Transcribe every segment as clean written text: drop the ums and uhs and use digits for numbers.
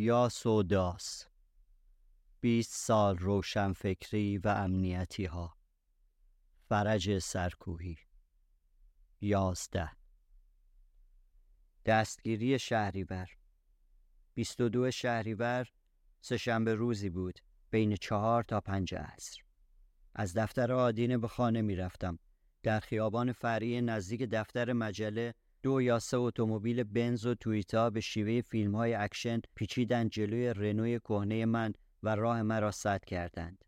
یا سوداست. 20 سال روشنفکری و امنیتی ها. فرج سرکوهی. 11 دستگیری شهریور. 22 شهریور سه‌شنبه روزی بود، بین 4 تا 5 عصر. از دفتر آدینه به خانه می رفتم. در خیابان فرعی نزدیک دفتر مجله 2 یا 3 اتومبیل بنز و تویوتا به شیوه فیلم‌های اکشن پیچیدند جلوی رنوی کهنه من و راه مرا سد کردند.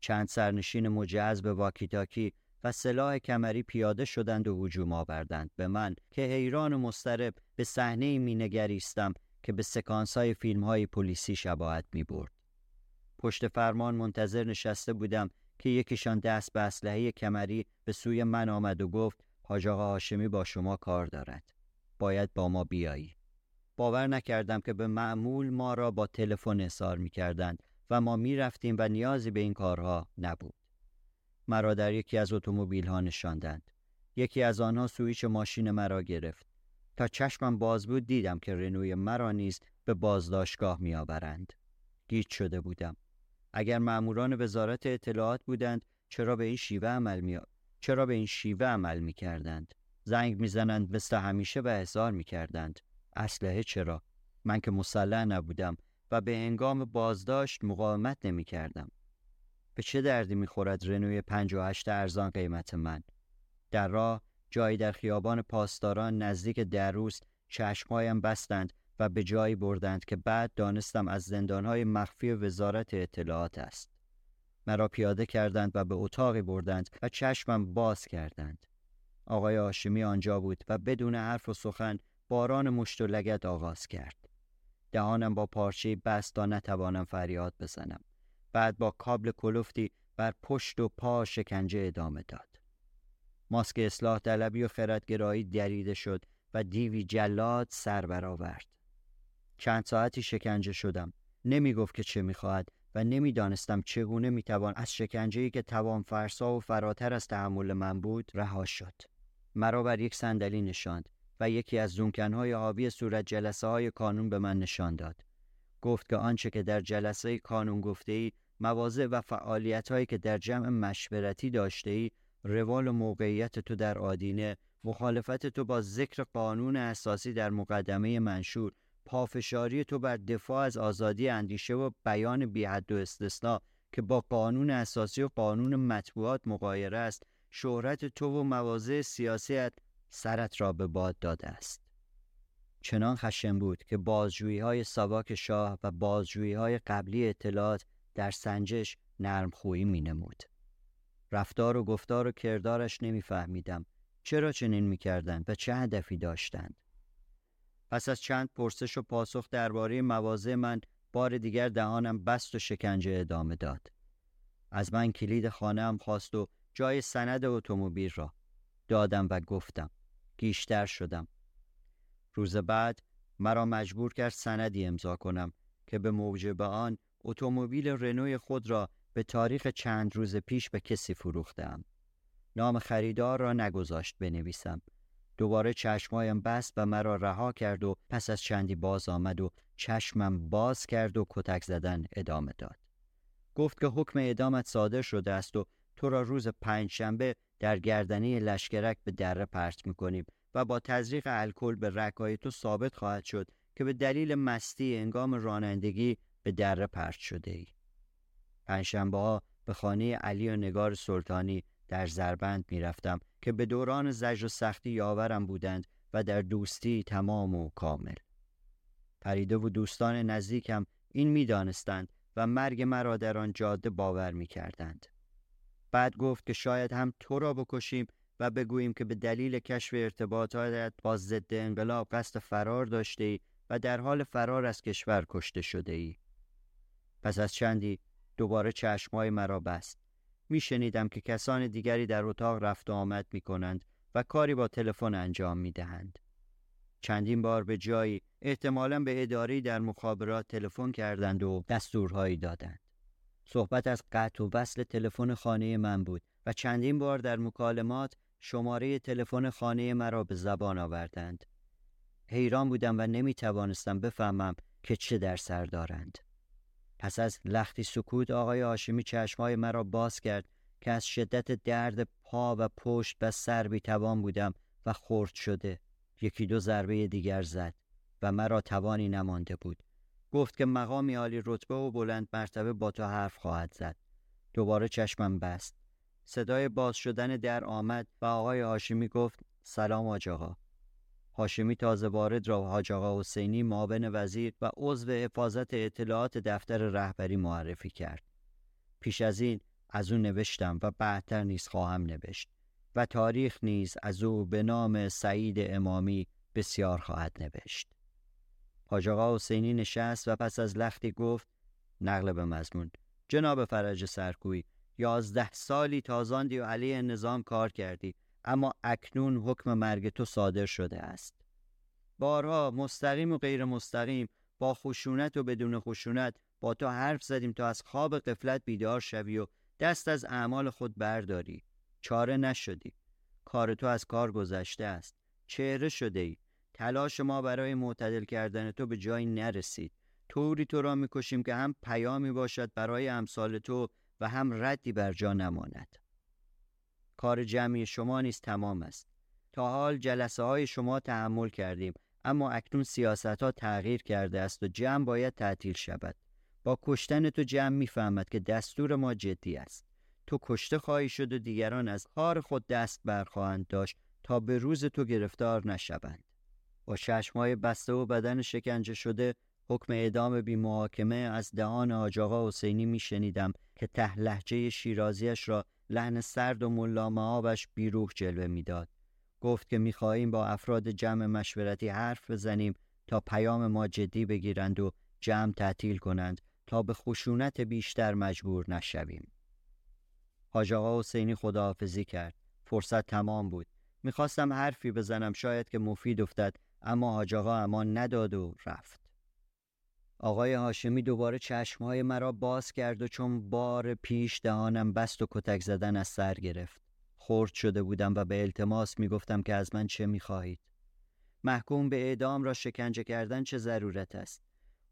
چند سرنشین مجهز به واکیتاکی و سلاح کمری پیاده شدند و هجوم آوردند به من که حیران و مضطرب به صحنه‌ای می‌نگریستم که به سکانس‌های فیلم‌های پلیسی شباهت می‌برد. پشت فرمان منتظر نشسته بودم که یکیشان دست به اسلحه کمری به سوی من آمد و گفت حاج آقا هاشمی با شما کار دارد. باید با ما بیایی. باور نکردم که به معمول ما را با تلفن اسار می‌کردند و ما می‌رفتیم و نیازی به این کارها نبود. مرا در یکی از اتومبیل‌ها نشاندند. یکی از آنها سوئیچ ماشین مرا گرفت. تا چشمم باز بود دیدم که رنوی مرا نیز به بازداشتگاه می‌آورند. گیج شده بودم. اگر ماموران وزارت اطلاعات بودند چرا به این شیوه عمل می‌کردند؟ زنگ می‌زنند مثل همیشه و احضار می‌کردند. اسلحه چرا؟ من که مسلح نبودم و به هنگام بازداشت مقاومت نمی‌کردم. به چه دردی می‌خورد رنوی 58 ارزان قیمت من؟ در راه جایی در خیابان پاسداران نزدیک دروست چشمهایم بستند و به جایی بردند که بعد دانستم از زندان‌های مخفی وزارت اطلاعات است. مرا پیاده کردند و به اتاقی بردند و چشمم باز کردند. آقای هاشمی آنجا بود و بدون حرف و سخن باران مشت و لگد آغاز کرد. دهانم با پارچه‌ای بست تا نتوانم فریاد بزنم. بعد با کابل کلفتی بر پشت و پا شکنجه ادامه داد. ماسک اصلاح طلبی و خردگرایی دریده شد و دیوی جلاد سر برآورد. چند ساعتی شکنجه شدم. نمی گفت که چه می خواهد و نمی دانستم چگونه می توان از شکنجه‌ای که توان فرسا و فراتر از تحمل من بود رها شد. مرا بر یک صندلی نشاند و یکی از زونکن‌های حاوی صورت جلسه‌های کانون به من نشان داد. گفت که آنچه که در جلسه کانون گفته‌ای، مواضع و فعالیت‌هایی که در جمع مشورتی داشته‌ای، روال و موقعیت تو در آدینه، مخالفت تو با ذکر قانون اساسی در مقدمه منشور، پافشاری تو بر دفاع از آزادی اندیشه و بیان بی حد و استثناء که با قانون اساسی و قانون مطبوعات مغایر است، شهرت تو و مواضع سیاست سرت را به باد داده است. چنان خشن بود که بازجویی‌های ساواک شاه و بازجویی‌های قبلی اطلاعات در سنجش نرمخویی می‌نمود. رفتار و گفتار و کردارش نمی‌فهمیدم. چرا چنین می‌کردند و چه هدفی داشتند؟ پس از چند پرسش و پاسخ درباره مواضع من، بار دیگر دهانم بست و شکنجه ادامه داد. از من کلید خانه‌ام خواست و جای سند اتومبیل را دادم و گفتم گیج‌تر شدم. روز بعد مرا مجبور کرد سندی امضا کنم که به موجب آن اتومبیل رنوی خود را به تاریخ چند روز پیش به کسی فروختم. نام خریدار را نگذاشت بنویسم. دوباره چشمایم بست و مرا رها کرد و پس از چندی باز آمد و چشمم باز کرد و کتک زدن ادامه داد. گفت که حکم اعدامت صادر شده است و تو را روز 5 شنبه در گردنه لشکرک به دره پرت می‌کنیم و با تزریق الکل به رگ‌های تو ثابت خواهد شد که به دلیل مستی هنگام رانندگی به دره پرت شده‌ای. 5 شنبه‌ها به خانه علی و نگار سلطانی در زربند می‌رفتم که به دوران زجر و سختی یاورم بودند و در دوستی تمام و کامل. فریده و دوستان نزدیکم این می‌دانستند و مرگ مرا در آن جاده باور می‌کردند. بعد گفت که شاید هم تو را بکشیم و بگوییم که به دلیل کشف ارتباطات با ضد انقلاب قصد فرار داشته‌ای و در حال فرار از کشور کشته شده‌ای. پس از چندی دوباره چشمای مرا بست. میشنیدم که کسان دیگری در اتاق رفت و آمد می‌کنند و کاری با تلفن انجام می‌دهند. چندین بار به جایی، احتمالاً به اداره‌ای در مخابرات، تلفن کردند و دستورهایی دادند. صحبت از قطع و وصل تلفن خانه من بود و چندین بار در مکالمات شماره تلفن خانه مرا به زبان آوردند. حیران بودم و نمی‌توانستم بفهمم که چه در سر دارند. پس از لختی سکوت آقای هاشمی چشمای مرا باز کرد که از شدت درد پا و پشت و سر بی‌توان بودم و خرد شده. یکی دو ضربه دیگر زد و مرا توانی نمانده بود. گفت که مقامی عالی رتبه و بلند مرتبه با تو حرف خواهد زد. دوباره چشمم بست. صدای باز شدن در آمد و آقای هاشمی گفت سلام حاج آقا. هاشمی تازه وارد را حاج آقا حسینی معاون وزیر و عضو حفاظت اطلاعات دفتر رهبری معرفی کرد. پیش از این از او نوشتم و بعدتر نیز خواهم نوشت و تاریخ نیز از او به نام سعید امامی بسیار خواهد نوشت. حاج آقا حسینی نشست و پس از لختی گفت نقل به مضمون. جناب فرج سرکوهی 11 سالی تازاندی و علیه نظام کار کردی، اما اکنون حکم مرگ تو صادر شده است. بارها مستقیم و غیر مستقیم، با خشونت و بدون خشونت با تو حرف زدیم تا از خواب غفلت بیدار شوی و دست از اعمال خود برداری. چاره نشدی. کار تو از کار گذشته است. چهره شده ای. تلاش ما برای معتدل کردن تو به جایی نرسید. طوری تو را میکشیم که هم پیامی باشد برای امثال تو و هم ردی بر جا نماند. کار جمعی شما نیز تمام است. تا حال جلسه های شما تحمل کردیم، اما اکنون سیاست ها تغییر کرده است و جمع باید تعطیل شود. با کشتن تو جمع میفهمد که دستور ما جدی است. تو کشته خواهی شد و دیگران از کار خود دست برخواهند داشت تا به روز تو گرفتار نشوند. با چشمای بسته و بدن شکنجه شده حکم اعدام بی محاکمه از دهان حاج آقا حسینی می شنیدم که ته لهجه شیرازیش را لحن سرد و ملا مآبش بیروح جلوه می داد. گفت که می خواهیم با افراد جمع مشورتی حرف بزنیم تا پیام ما جدی بگیرند و جمع تعطیل کنند تا به خشونت بیشتر مجبور نشویم. حاج آقا حسینی خداحافظی کرد. فرصت تمام بود. می خواستم حرفی بزنم شاید که مفید افتد، اما حاج آقا امان نداد و رفت. آقای هاشمی دوباره چشمهای مرا باز کرد و چون بار پیش دهانم بست و کتک زدن از سر گرفت. خرد شده بودم و به التماس می گفتم که از من چه می خواهید؟ محکوم به اعدام را شکنجه کردن چه ضرورت است؟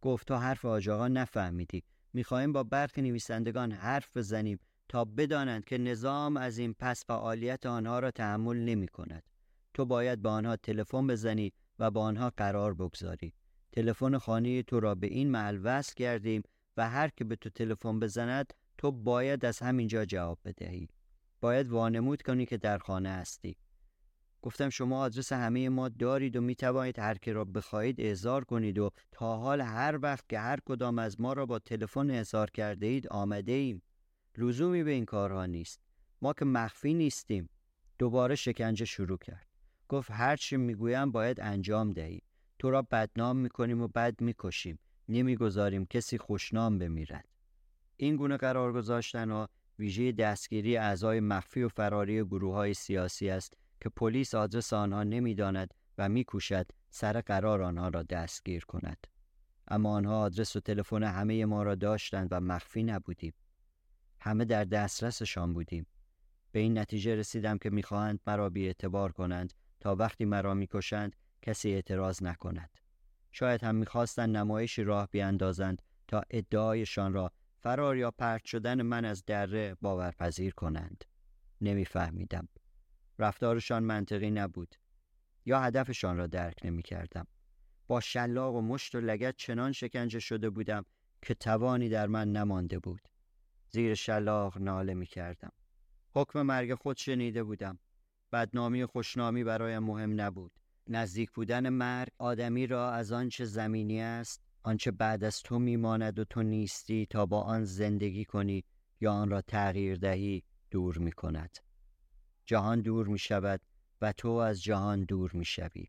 گفت تو حرف حاج آقا نفهمیدی. می خواهیم با برخی نویسندگان حرف بزنیم تا بدانند که نظام از این پس فعالیت آنها را تحمل نمی کند. تو باید با آنها تلفن بزنی و با آنها قرار بگذاری. تلفن خانه تو را به این محل وصل کردیم و هر که به تو تلفن بزند تو باید از همینجا جواب بدهی. باید وانمود کنی که در خانه هستی. گفتم شما آدرس همه ما دارید و می توانید هر که را بخواهید احضار کنید و تا حال هر وقت که هر کدام از ما را با تلفن احضار کرده اید آمده ایم. لزومی به این کارها نیست. ما که مخفی نیستیم. دوباره شکنجه شروع کرد. گفت هر چی میگویم باید انجام دهی. تو را بدنام میکنیم و بد میکشیم. نمیگذاریم کسی خوشنام بمیرد. این گونه قرار گذاشتن ها ویژه دستگیری اعضای مخفی و فراری گروه های سیاسی است که پلیس آدرس آنها نمیداند و میکوشد سر قرار آنها را دستگیر کند. اما آنها آدرس و تلفن همه ما را داشتند و مخفی نبودیم. همه در دسترسشان بودیم. به این نتیجه رسیدم که میخواهند مرا بی‌اعتبار کنند تا وقتی مرا میکشند کسی اعتراض نکند. شاید هم میخواستند نمایشی راه بیاندازند تا ادعایشان را فرار یا پرت شدن من از دره باورپذیر کنند. نمیفهمیدم. رفتارشان منطقی نبود یا هدفشان را درک نمیکردم. با شلاق و مشت و لگد چنان شکنجه شده بودم که توانی در من نمانده بود. زیر شلاق ناله میکردم. حکم مرگ خود شنیده بودم. بدنامی و خوشنامی برایم مهم نبود. نزدیک بودن مرگ آدمی را از آنچه زمینی است، آنچه بعد از تو میماند و تو نیستی تا با آن زندگی کنی یا آن را تغییر دهی دور میکند. جهان دور میشود و تو از جهان دور میشوی.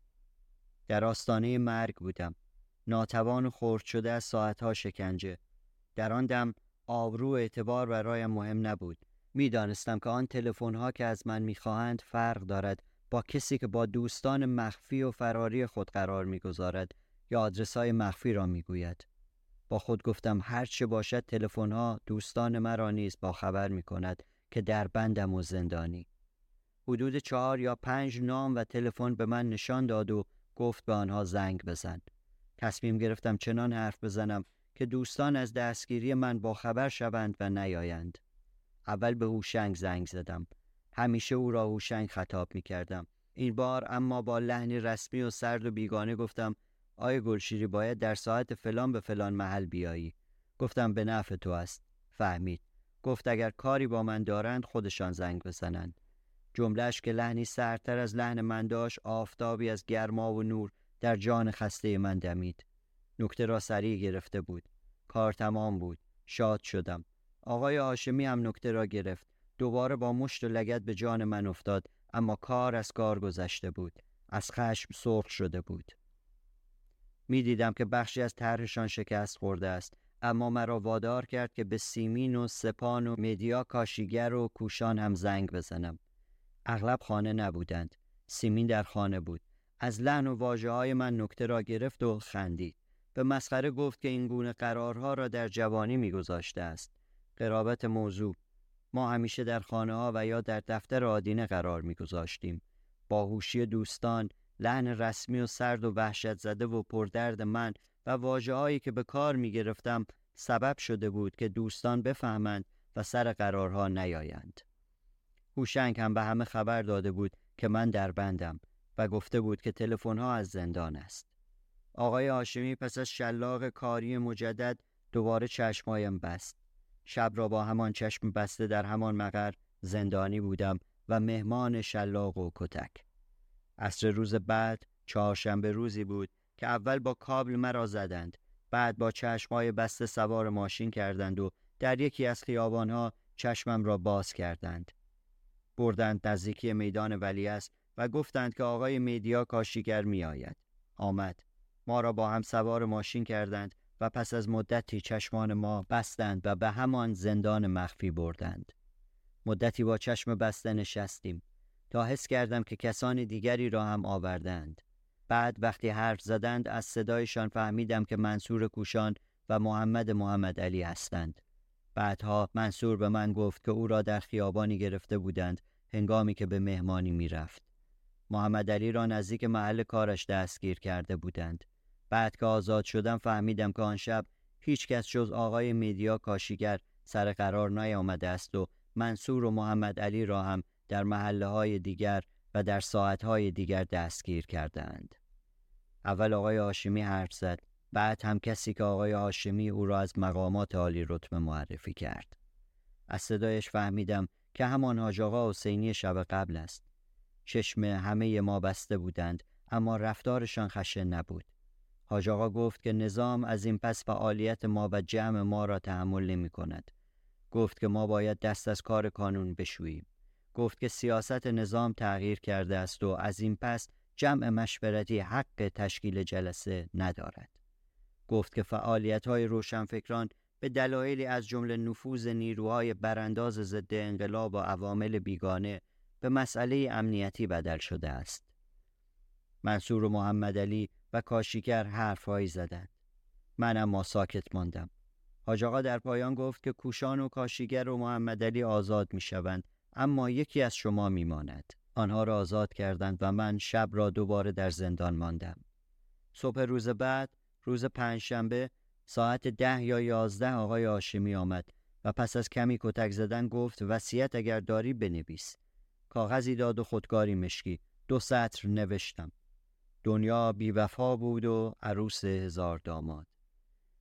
در آستانه مرگ بودم. ناتوان و خرد شده از ساعتها شکنجه. در آن دم آبرو و اعتبار برایم مهم نبود. میدانستم که آن تلفن‌ها که از من میخواهند فرق دارد با کسی که با دوستان مخفی و فراری خود قرار میگذارد یا آدرس‌های مخفی را میگوید. با خود گفتم هر چه باشد تلفن‌ها دوستان مرا نیز با خبر میکند که در بندم و زندانی. حدود 4 یا 5 نام و تلفن به من نشان داد و گفت به آنها زنگ بزن. تصمیم گرفتم چنان حرف بزنم که دوستان از دستگیری من باخبر شوند و نیایند. اول به هوشنگ زنگ زدم. همیشه او را هوشنگ خطاب می کردم. این بار اما با لحنی رسمی و سرد و بیگانه گفتم آقای گلشیری باید در ساعت فلان به فلان محل بیایی. گفتم به نفع تو است. فهمید. گفت اگر کاری با من دارند خودشان زنگ بزنند. جمله‌اش که لحنی سردتر از لحن من داشت، آفتابی از گرما و نور در جان خسته من دمید. نکته را سریع گرفته بود. کار تمام بود. شاد شدم. آقای هاشمی هم نکته را گرفت. دوباره با مشت و لگد به جان من افتاد، اما کار از کار گذشته بود. از خشم سرخ شده بود. می دیدم که بخشی از طرحشان شکست خورده است، اما مرا وادار کرد که به سیمین و سپان و مدیا کاشیگر و کوشان هم زنگ بزنم. اغلب خانه نبودند. سیمین در خانه بود. از لحن و واژه‌های من نکته را گرفت و خندید. به مسخره گفت که این گونه قرارها را در جوانی می‌گذاشته است. قرابت موضوع. ما همیشه در خانه‌ها و یا در دفتر آدینه قرار می‌گذاشتیم. با هوشی دوستان، لحن رسمی و سرد و وحشت زده و پردرد من و واژه‌هایی که به کار می‌گرفتم سبب شده بود که دوستان بفهمند و سر قرارها نیایند. هوشنگ هم به همه خبر داده بود که من در بندم و گفته بود که تلفن‌ها از زندان است. آقای هاشمی پس از شلاق کاری مجدد دوباره چشمایم بست. شب را با همان چشم بسته در همان مقر زندانی بودم و مهمان شلاق و کتک. عصر روز بعد، چهارشنبه روزی بود که اول با کابل مرا زدند، بعد با چشمای بسته سوار ماشین کردند و در یکی از خیابانها چشمم را باز کردند. بردند نزدیکی میدان ولیعصر و گفتند که آقای مدیا کاشیگر می آید. آمد. ما را با هم سوار ماشین کردند و پس از مدتی چشمان ما بستند و به همان زندان مخفی بردند. مدتی با چشم بسته نشستیم تا حس کردم که کسان دیگری را هم آوردند. بعد وقتی حرف زدند از صدایشان فهمیدم که منصور کوشان و محمد علی هستند. بعدها منصور به من گفت که او را در خیابانی گرفته بودند هنگامی که به مهمانی می رفت. محمد علی را نزدیک محل کارش دستگیر کرده بودند. بعد که آزاد شدم فهمیدم که آن شب هیچ کس جز آقای مدیا کاشیگر سر قرار نیامده است و منصور و محمد علی را هم در محله‌های دیگر و در ساعت‌های دیگر دستگیر کردند. اول آقای هاشمی حرف زد، بعد هم کسی که آقای هاشمی او را از مقامات عالی رتبه معرفی کرد. از صدایش فهمیدم که همان حاج آقا حسینی شب قبل است. چشم همه ما بسته بودند، اما رفتارشان خشن نبود. حاج آقا گفت که نظام از این پس فعالیت ما و جمع ما را تحمل نمی کند. گفت که ما باید دست از کار کانون بشوییم. گفت که سیاست نظام تغییر کرده است و از این پس جمع مشورتی حق تشکیل جلسه ندارد. گفت که فعالیت‌های روشنفکران به دلایلی از جمله نفوذ نیروهای برانداز ضد انقلاب و عوامل بیگانه به مسئله امنیتی بدل شده است. منصور و محمد علی و کاشیگر حرفهایی زدند. من اما ساکت ماندم. حاج آقا در پایان گفت که کوشان و کاشیگر و محمد علی آزاد می‌شوند، اما یکی از شما می‌ماند. آنها را آزاد کردند و من شب را دوباره در زندان ماندم. صبح روز بعد، روز پنجشنبه، ساعت 10 یا 11 آقای هاشمی آمد و پس از کمی کتک زدن گفت وصیت اگر داری بنویس. کاغذی داد و خودکاری مشکی 2 سطر نوشتم. دنیا بی‌وفا بود و عروس 1000 داماد.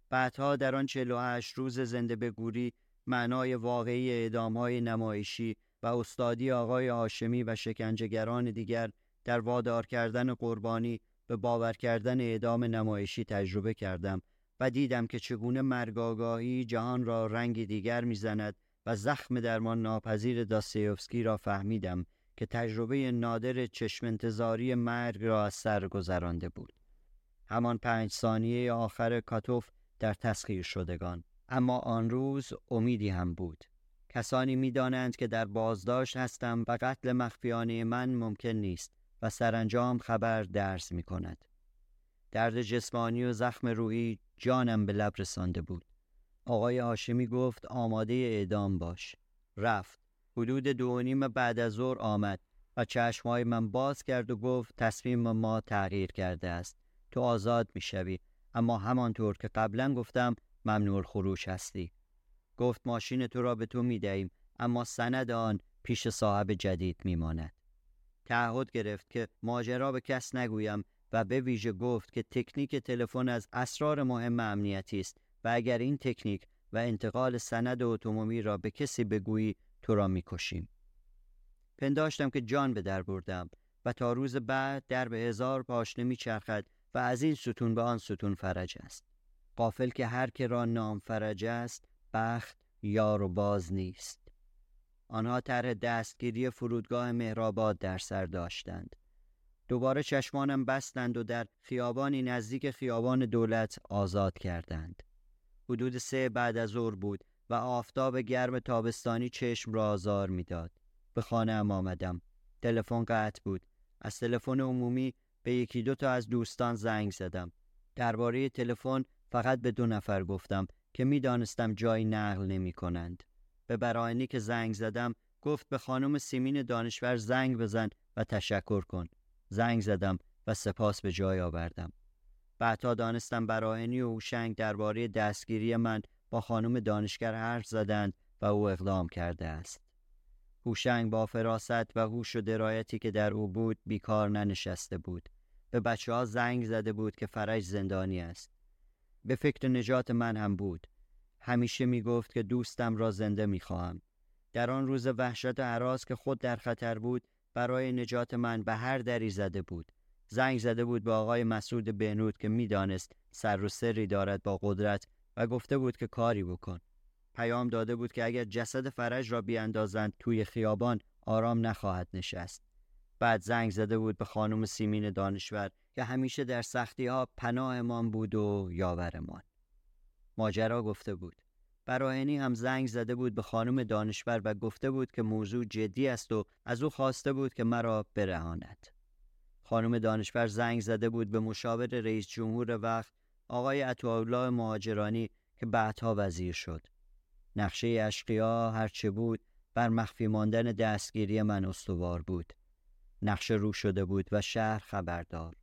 بعدها در آن 48 روز زنده به گوری معنای واقعی اعدام‌های نمایشی و استادی آقای هاشمی و شکنجهگران دیگر در وادار کردن قربانی به باور کردن اعدام نمایشی تجربه کردم و دیدم که چگونه مرگ آگاهی جهان را رنگ دیگر می‌زند و زخم درمان ناپذیر داستایوفسکی را فهمیدم که تجربه نادر چشم انتظاری مرگ را از سر گذرانده بود. همان 5 ثانیه آخر کاتوف در تسخیر شدگان. اما آن روز امیدی هم بود. کسانی می‌دانند که در بازداشت هستم و قتل مخفیانه من ممکن نیست و سرانجام خبر درز می‌کند. درد جسمانی و زخم روحی جانم به لب رسانده بود. آقای هاشمی گفت آماده اعدام باش. رفت. حدود 2:30 بعد از ظهر آمد و چشمای من باز کرد و گفت تصمیم ما تغییر کرده است. تو آزاد میشوی، اما همانطور که قبلا گفتم ممنوع الخروج هستی. گفت ماشین تو را به تو می دهیم، اما سند آن پیش صاحب جدید می ماند. تعهد گرفت که ماجرا به کس نگویم و به ویژه گفت که تکنیک تلفن از اسرار مهم امنیتی است و اگر این تکنیک و انتقال سند اتومبیلی را به کسی بگویی تو را می کشیم. پنداشتم که جان به در بردم و تا روز بعد در به هزار پاشنه می چرخد و از این ستون به آن ستون فرج است. غافل که هر که را نام فرج است بخت یار و باز نیست. آنها طرح دستگیری فرودگاه مهرآباد در سر داشتند. دوباره چشمانم بستند و در خیابانی نزدیک خیابان دولت آزاد کردند. حدود 3 بعد از ظهر بود و آفتاب گرم تابستانی چشم را آزار می‌داد. به خانه‌ام آمدم. تلفن قطع بود. از تلفن عمومی به یکی دو تا از دوستان زنگ زدم. درباره تلفن فقط به 2 نفر گفتم که می‌دانستم جایی نقل نمی‌کنند. به براینی که زنگ زدم گفت به خانم سیمین دانشور زنگ بزن و تشکر کن. زنگ زدم و سپاس به جای آوردم. بعدها دانستم براینی و هوشنگ درباره دستگیری من با خانم دانشگر حرف زدند و او اقدام کرده است. هوشنگ با فراست و هوش و درایتی که در او بود بیکار ننشسته بود. به بچه‌ها زنگ زده بود که فرج زندانی است. به فکر نجات من هم بود. همیشه می گفت که دوستم را زنده می خواهم. در آن روز وحشت و هراس که خود در خطر بود برای نجات من به هر دری زده بود. زنگ زده بود به آقای مسعود بهنود که می دانست سر و سری دارد با قدرت و گفته بود که کاری بکن. پیام داده بود که اگر جسد فرج را بیاندازند توی خیابان آرام نخواهد نشست. بعد زنگ زده بود به خانم سیمین دانشور که همیشه در سختی ها پناهمان بود و یاورمان. ماجرا گفته بود. براهنی هم زنگ زده بود به خانم دانشور و گفته بود که موضوع جدی است و از او خواسته بود که مرا برهاند. خانم دانشور زنگ زده بود به مشاور رئیس جمهور وقت آقای اطولا مهاجرانی که بعدها وزیر شد. نقشه اشقیا هرچه بود بر مخفی ماندن دستگیری من استوار بود. نقشه رو شده بود و شهر خبردار.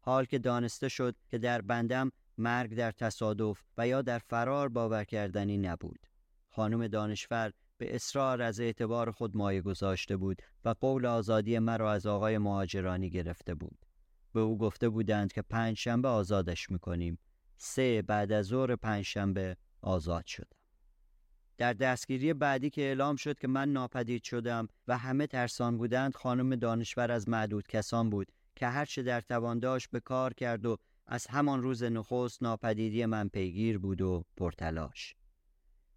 حال که دانسته شد که در بندم مرگ در تصادف و یا در فرار باور کردنی نبود. خانم دانشور به اصرار از اعتبار خود مایه گذاشته بود و قول آزادی مرا از آقای مهاجرانی گرفته بود. به او گفته بودند که 5 شنبه آزادش می‌کنیم. 3 بعد از ظهر 5 شنبه آزاد شدم. در دستگیری بعدی که اعلام شد که من ناپدید شدم و همه ترسان بودند، خانم دانشور از معدود کسان بود که هر چه در توان داشت به کار کرد و از همان روز نخست ناپدیدی من پیگیر بود و پرتلاش.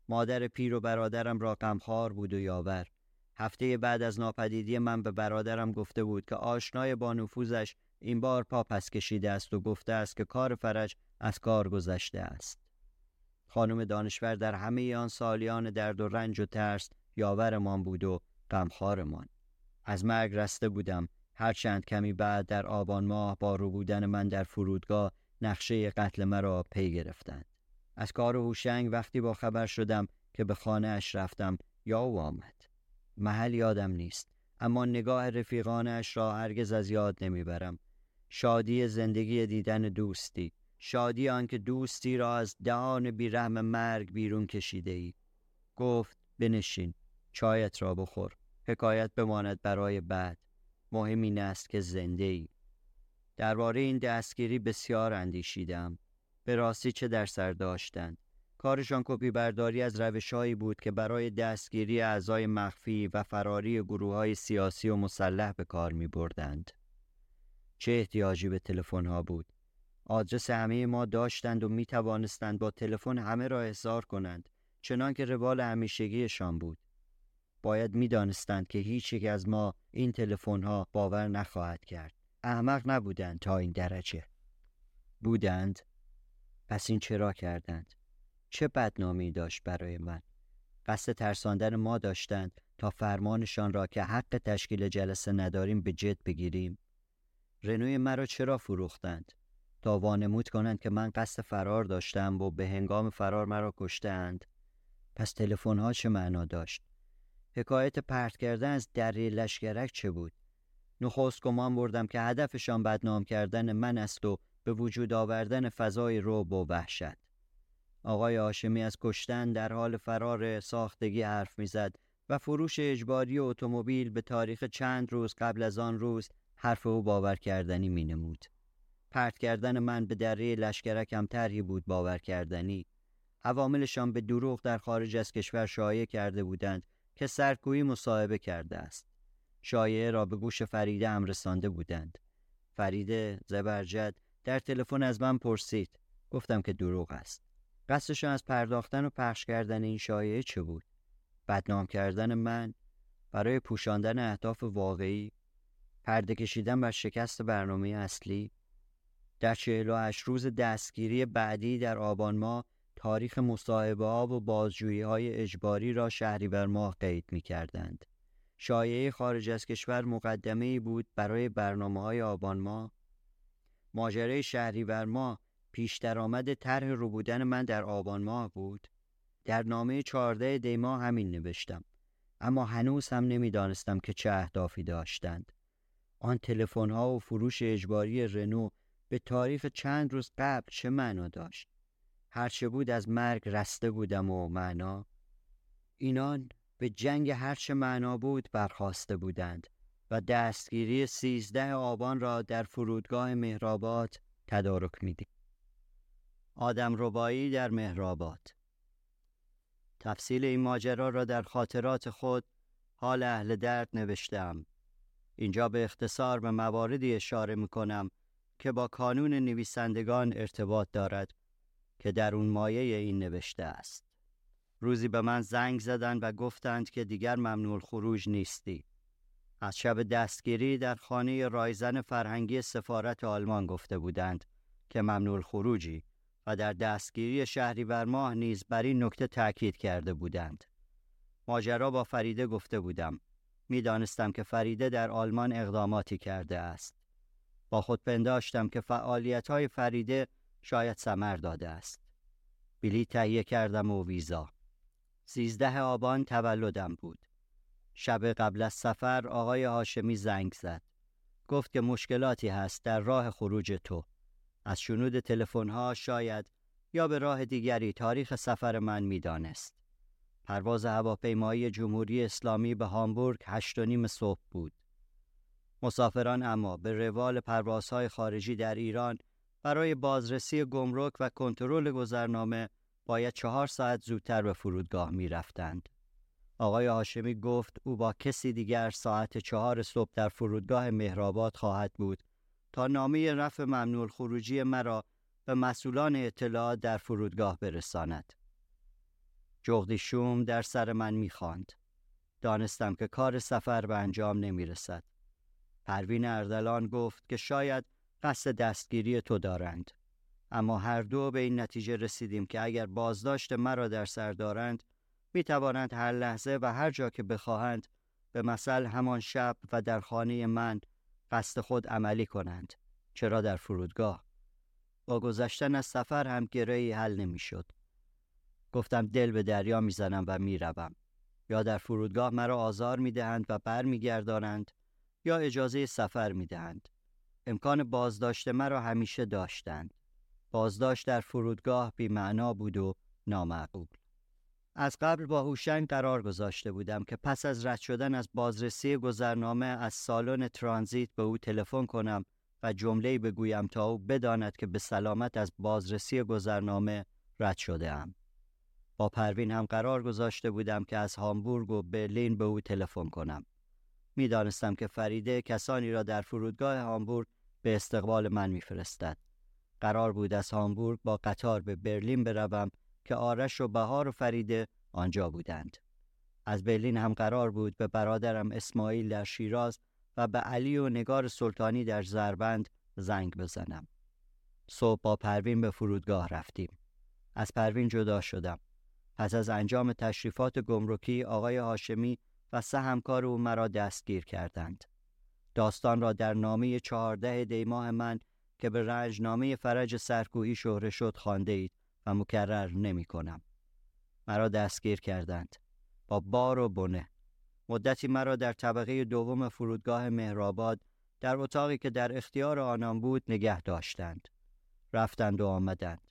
مادر پیر و برادرم را غمخوار بود و یاور. هفته بعد از ناپدیدی من به برادرم گفته بود که آشنای با نفوذش این بار پا پس کشیده است و گفته است که کار فرج از کار گذشته است. خانم دانشور در همه آن سالیان درد و رنج و ترس یاورمان بود و غمخوارمان. از مرگ رسته بودم. هرچند کمی بعد در آبان ماه با رو بودن من در فرودگاه نقشه قتل مرا پی گرفتند. از کار هوشنگ وقتی با خبر شدم که به خانه اش رفتم یا او آمد. محل یادم نیست، اما نگاه رفیقانه اش را هرگز از یاد نمیبرم. شادی زندگی دیدن دوستی، شادی آنکه دوستی را از دهان بیرحم مرگ بیرون کشیده ای. گفت بنشین، چایت را بخور، حکایت بماند برای بعد. مهم این است که زنده ای. درباره این دستگیری بسیار اندیشیدم. به راستی چه در سر داشتند. کارشان کپی برداری از روش‌هایی بود که برای دستگیری اعضای مخفی و فراری گروه‌های سیاسی و مسلح به کار می‌بردند. چه احتیاجی به تلفن‌ها بود. آدرس همه ما داشتند و می‌توانستند با تلفن همه را احضار کنند، چنان که روال همیشگیشان بود. باید می‌دانستند که هیچ یک از ما این تلفن‌ها باور نخواهد کرد. احمق نبودند تا این درجه. بودند؟ پس این چرا کردند؟ چه بدنامی داشت برای من؟ قصد ترساندن ما داشتند تا فرمانشان را که حق تشکیل جلسه نداریم به جد بگیریم. رنوی مرا چرا فروختند؟ تا وانمود کنند که من قصد فرار داشتم و به هنگام فرار مرا کشتند. پس تلفن‌ها چه معنا داشت؟ حکایت پرت کردن از دره لشگرک چه بود؟ نخست گمان بردم که هدفشان بدنام کردن من است و به وجود آوردن فضای رعب و وحشت. آقای هاشمی از کشتن در حال فرار ساختگی حرف می‌زد و فروش اجباری اتومبیل به تاریخ چند روز قبل از آن روز حرف او باور کردنی می‌نمود. پرت کردن من به دره لشکرک هم طرحی بود باور کردنی. عواملشان به دروغ در خارج از کشور شایع کرده بودند که سرکوهی مصاحبه کرده است. شایعه را به گوش فریده هم رسانده بودند. فریده زبرجد در تلفن از من پرسید. گفتم که دروغ است. قصدشان از پرداختن و پخش کردن این شایعه چه بود؟ بدنام کردن من برای پوشاندن اهداف واقعی؟ پرده کشیدن بر شکست برنامه اصلی؟ در 48 روز دستگیری بعدی در آبان ماه تاریخ مصاحبه‌ها و بازجویی‌های اجباری را شهریور ماه قید می‌کردند. شایعه خارج از کشور مقدمه‌ای بود برای برنامه‌های آبان ماه. ماجرای شهریور ماه پیش درآمد طرح روبودن من در آبان ماه بود. در نامه 14 دی ماه همین نوشتم، اما هنوز هم نمی‌دانستم که چه اهدافی داشتند. آن تلفن‌ها و فروش اجباری رنو به تاریخ چند روز قبل چه معنا داشت؟ هرچه بود از مرگ رسته بودم و معنا. اینان به جنگ هرچه معنا بود برخاسته بودند و دستگیری 13 آبان را در فرودگاه مهرآباد تدارک می‌دید. آدمربایی در مهرآباد. تفصیل این ماجرا را در خاطرات خود حال اهل درد نوشتم. اینجا به اختصار به مواردی اشاره می‌کنم که با کانون نویسندگان ارتباط دارد که در اون مایه این نوشته است. روزی به من زنگ زدند و گفتند که دیگر ممنوع الخروج نیستی. از شب دستگیری در خانه رایزن فرهنگی سفارت آلمان گفته بودند که ممنوع الخروجی و در دستگیری شهریور ماه نیز بر این نکته تاکید کرده بودند. ماجرا با فریده گفته بودم. میدانستم که فریده در آلمان اقداماتی کرده است. با خود پنداشتم که فعالیت‌های فریده شاید ثمر داده است. بلیط تهیه کردم و ویزا. 13 آبان تولدم بود. شب قبل از سفر آقای هاشمی زنگ زد. گفت که مشکلاتی هست در راه خروج تو. از شنود تلفن‌ها شاید یا به راه دیگری تاریخ سفر من می‌دانست. پرواز هواپیمایی جمهوری اسلامی به هامبورگ 8:30 صبح بود. مسافران اما به روال پروازهای خارجی در ایران برای بازرسی گمرک و کنترل گذرنامه باید 4 ساعت زودتر به فرودگاه می رفتند. آقای هاشمی گفت او با کسی دیگر ساعت 4 صبح در فرودگاه مهرآباد خواهد بود تا نامه رفع ممنوع الخروجی مرا به مسئولان اطلاعات در فرودگاه برساند. جغدی شوم در سر من می خواند. دانستم که کار سفر به انجام نمی رسد. پروین اردلان گفت که شاید قصد دستگیری تو دارند، اما هر دو به این نتیجه رسیدیم که اگر بازداشت مرا در سر دارند می توانند هر لحظه و هر جا که بخواهند به مثل همان شب و در خانه من قصد خود عملی کنند، چرا در فرودگاه. با گذشتن از سفر هم گرهی حل نمی شد. گفتم دل به دریا می زنم و می روم. یا در فرودگاه مرا آزار می دهند و بر می گردانند یا اجازه سفر می دهند. امکان بازداشت مرا همیشه داشتند. بازداشت در فرودگاه بی‌معنا بود و نامعقول. از قبل با هوشنگ قرار گذاشته بودم که پس از رد شدن از بازرسی گذرنامه از سالن ترانزیت به او تلفن کنم و جمله‌ای بگویم تا او بداند که به سلامت از بازرسی گذرنامه رد شده‌ام. با پروین هم قرار گذاشته بودم که از هامبورگ و برلین به او تلفن کنم. می‌دانستم که فریده کسانی را در فرودگاه هامبورگ به استقبال من می‌فرستد. قرار بود از هامبورگ با قطار به برلین بروم که آرش و بهار و فریده آنجا بودند. از برلین هم قرار بود به برادرم اسماعیل در شیراز و به علی و نگار سلطانی در زربند زنگ بزنم. صبح با پروین به فرودگاه رفتیم. از پروین جدا شدم. پس از انجام تشریفات گمرکی آقای هاشمی و 3 همکار او مرا دستگیر کردند. داستان را در نامه 14 دی ماه من که به رنج نامه فرج سرکوهی شهره شد خوانده اید و مکرر نمی کنم. مرا دستگیر کردند. با بار و بنه. مدتی مرا در طبقه دوم فرودگاه مهرآباد در اتاقی که در اختیار آنان بود نگه داشتند. رفتند و آمدند.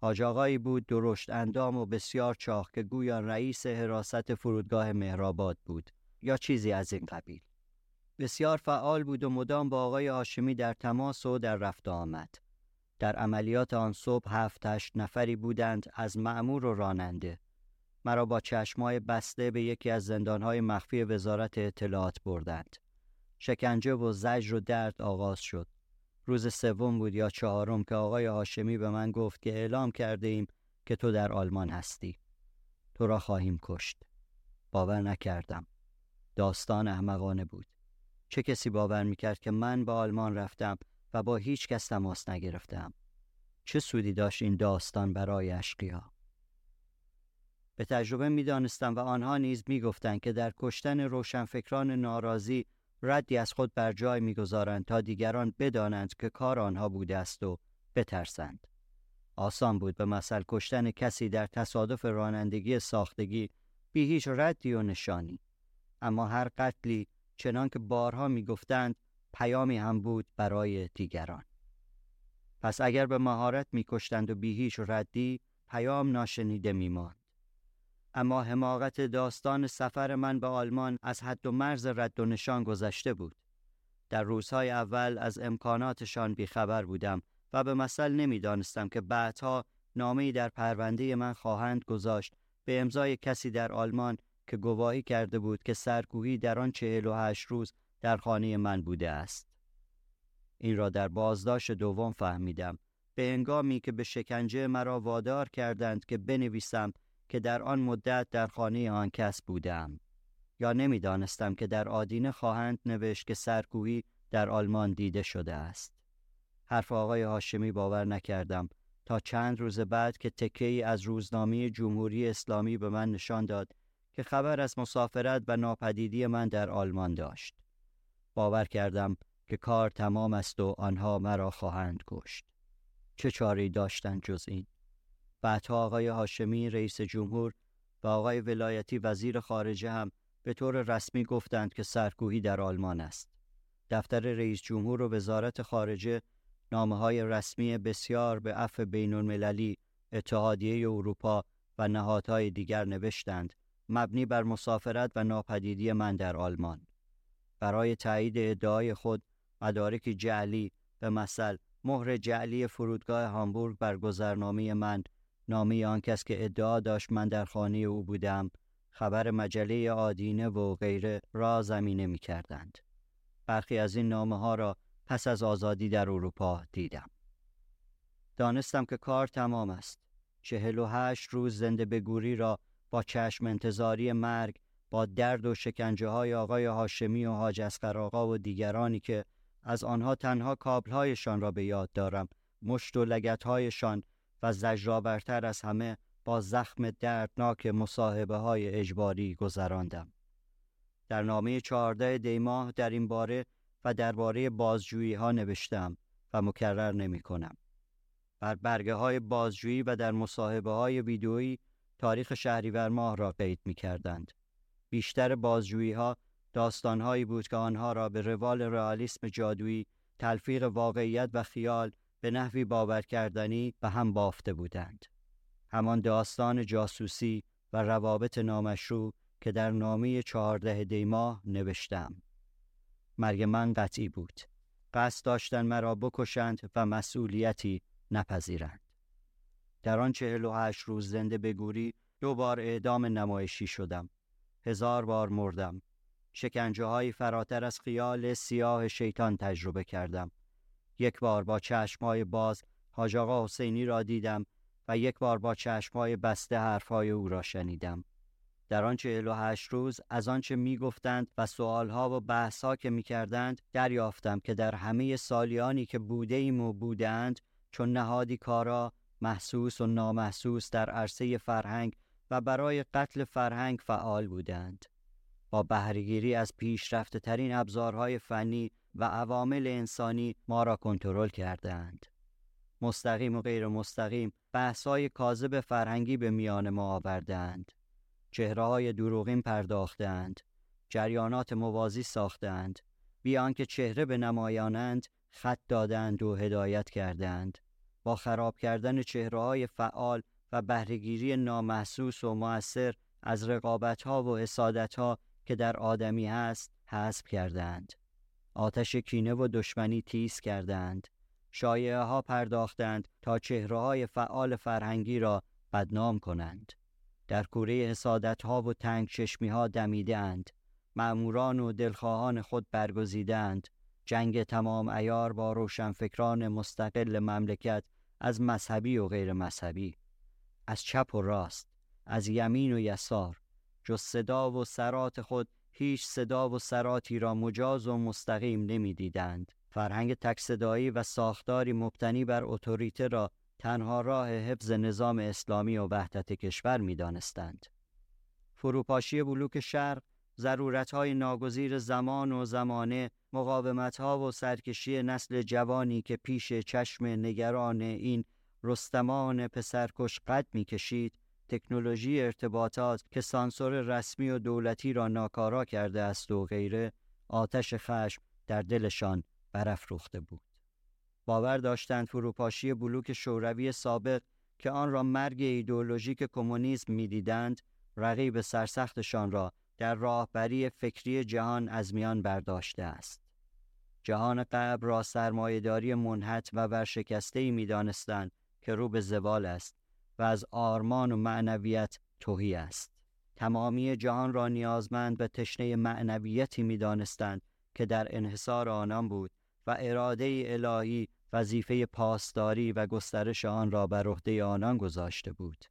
حاج آقایی بود درشت اندام و بسیار چاق که گویا رئیس حراست فرودگاه مهرآباد بود یا چیزی از این قبیل. بسیار فعال بود و مدام با آقای هاشمی در تماس و در رفت آمد. در عملیات آن صبح 7-8 نفری بودند از مأمور و راننده. مرا با چشمای بسته به یکی از زندانهای مخفی وزارت اطلاعات بردند. شکنجه و زجر و درد آغاز شد. روز 3 بود یا 4 که آقای هاشمی به من گفت که اعلام کرده ایم که تو در آلمان هستی. تو را خواهیم کشت. باور نکردم. داستان احمقانه بود. چه کسی باور میکرد که من به آلمان رفتم و با هیچ کس تماس نگرفتم؟ چه سودی داشت این داستان برای اشقیا؟ به تجربه میدانستم و آنها نیز میگفتند که در کشتن روشنفکران ناراضی ردی از خود بر جای میگذارند تا دیگران بدانند که کار آنها بوده است و بترسند. آسان بود به مثل کشتن کسی در تصادف رانندگی ساختگی بی هیچ ردی و نشانی. اما هر قتلی چنان که بارها میگفتند پیامی هم بود برای دیگران. پس اگر به مهارت میکشتند و بی هیچ ردی، پیام ناشنیده میماند. اما حماقت داستان سفر من به آلمان از حد و مرز رد و نشان گذشته بود. در روزهای اول از امکاناتشان بیخبر بودم و به مثل نمیدانستم که بعدها نامه‌ای در پرونده من خواهند گذاشت به امضای کسی در آلمان که گواهی کرده بود که سرکوهی در آن 48 روز در خانه من بوده است. این را در بازداشت دوم فهمیدم، به هنگامی که به شکنجه مرا وادار کردند که بنویسم که در آن مدت در خانه آن کس بودم. یا نمیدانستم که در آدینه خواهند نوشت که سرکوهی در آلمان دیده شده است. حرف آقای هاشمی باور نکردم تا چند روز بعد که تکه‌ای از روزنامه جمهوری اسلامی به من نشان داد که خبر از مسافرت و ناپدیدی من در آلمان داشت. باور کردم که کار تمام است و آنها مرا خواهند کشت. چه چاره‌ای داشتند جز این؟ بعدها آقای هاشمی رئیس جمهور و آقای ولایتی وزیر خارجه هم به طور رسمی گفتند که سرکوهی در آلمان است. دفتر رئیس جمهور و وزارت خارجه نامه‌های رسمی بسیار به عفو بین‌المللی، اتحادیه اروپا و نهادهای دیگر نوشتند مبنی بر مسافرت و ناپدیدی من در آلمان. برای تایید ادعای خود مدارک جعلی به مثل مهر جعلی فرودگاه هامبورگ بر گذرنامه من، نامی آن کس که ادعا داشت من در خانه او بودم، خبر مجله آدینه و غیره را زمینه می کردند. برخی از این نامه ها را پس از آزادی در اروپا دیدم. دانستم که کار تمام است. 48 روز زنده به گوری را با چشم انتظاری مرگ، با درد و شکنجه های آقای هاشمی و حاج اصغرآقا و دیگرانی که از آنها تنها کابلهایشان را به یاد دارم، مشت و لگدهایشان و زجرآورتر از همه با زخم دردناک مصاحبه های اجباری گذراندم. در نامه 14 دیماه در این باره و درباره بازجویی ها نوشتم و مکرر نمی کنم. بر برگه های بازجویی و در مصاحبه های ویدئویی تاریخ شهریور ماه را قید می کردند. بیشتر بازجویی‌ها داستان‌هایی بود که آنها را به روال رئالیسم جادویی، تلفیق واقعیت و خیال به نحوی باور کردنی به هم بافته بودند. همان داستان جاسوسی و روابط نامشروع که در نامه 14 دیماه نوشتم. مرگ من قطعی بود. قصد داشتند مرا بکشند و مسئولیتی نپذیرند. در آن 48 روز زنده به گوری 2 بار اعدام نمایشی شدم. 1000 بار مردم. شکنجه‌های فراتر از خیال سیاه شیطان تجربه کردم. 1 بار با چشم‌های باز حاج آقا حسینی را دیدم و 1 بار با چشم‌های بسته حرف‌های او را شنیدم. در آن 48 روز از آنچه می‌گفتند و سوال‌ها و بحث‌ها که می‌کردند دریافتم که در همه سالیانی که بوده‌ایم و بودند، چون نهادی کارا، محسوس و نامحسوس در عرصه فرهنگ و برای قتل فرهنگ فعال بودند. با بهره‌گیری از پیشرفته‌ترین ابزارهای فنی و عوامل انسانی ما را کنترل کردند. مستقیم و غیر مستقیم بحث‌های کاذب فرهنگی به میان ما آوردند. چهره‌های دروغین پرداختند. جریانات موازی ساختند. بی آنکه چهره به نمایانند، خط دادند و هدایت کردند. با خراب کردن چهره‌های فعال و بهره‌گیری نامحسوس و مؤثر از رقابت‌ها و حسادت‌ها که در آدمی هست حذف کردند. آتش کینه و دشمنی تیز کردند. شایعه‌ها پرداختند تا چهره‌های فعال فرهنگی را بدنام کنند. در کوره حسادت‌ها و تنگ چشمی‌ها دمیدند. مأموران و دلخواهان خود برگزیدند. جنگ تمام عیار با روشنفکران مستقل مملکت از مذهبی و غیر مذهبی، از چپ و راست، از یمین و یسار، جز صدا و سرات خود هیچ صدا و سراتی را مجاز و مستقیم نمی دیدند. فرهنگ تک‌صدایی و ساختاری مبتنی بر اتوریته را تنها راه حفظ نظام اسلامی و وحدت کشور می دانستند. فروپاشی بلوک شرق، ضرورت‌های ناگزیر زمان و زمانه، مقاومت‌ها و سرکشی نسل جوانی که پیش چشم نگران این رستمان پسرکش قد می‌کشید، تکنولوژی ارتباطات که سانسور رسمی و دولتی را ناکارا کرده است و غیره، آتش خشم در دلشان برافروخته بود. باور داشتند فروپاشی بلوک شوروی سابق که آن را مرگ ایدئولوژیک کمونیسم می‌دیدند، رقیب سرسختشان را در راهبری فکری جهان از میان برداشته است. جهان غرب را سرمایه‌داری منحت و ورشکسته‌ای می‌دانستند که رو به زوال است و از آرمان و معنویت تهی است. تمامی جهان را نیازمند به تشنه معنویتی می‌دانستند که در انحصار آنان بود و اراده الهی وظیفه پاسداری و گسترش آن را بر عهده آنان گذاشته بود.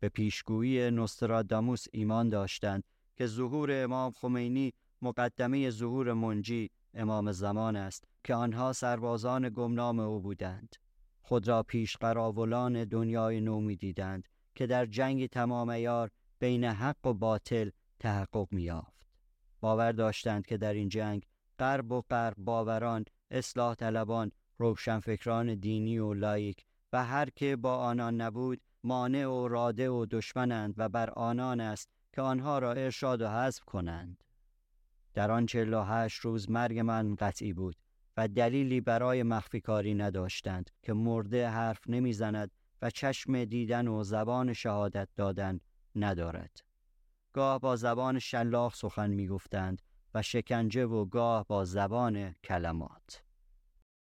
به پیشگویی نوستراداموس ایمان داشتند که ظهور امام خمینی مقدمه ظهور منجی، امام زمان است، که آنها سربازان گمنام او بودند. خود را پیش قراولان دنیای نو می دیدند که در جنگ تمام عیار بین حق و باطل تحقق می یافت. باور داشتند که در این جنگ غرب و غرب باوران، اصلاح طلبان، روشنفکران دینی و لایک و هر که با آنان نبود مانع و راده و دشمنند و بر آنان است که آنها را ارشاد و حذف کنند. در آن 48 روز مرگ من قطعی بود و دلیلی برای مخفی کاری نداشتند که مرده حرف نمیزند و چشم دیدن و زبان شهادت دادن ندارد. گاه با زبان شلاق سخن میگفتند و شکنجه و گاه با زبان کلمات.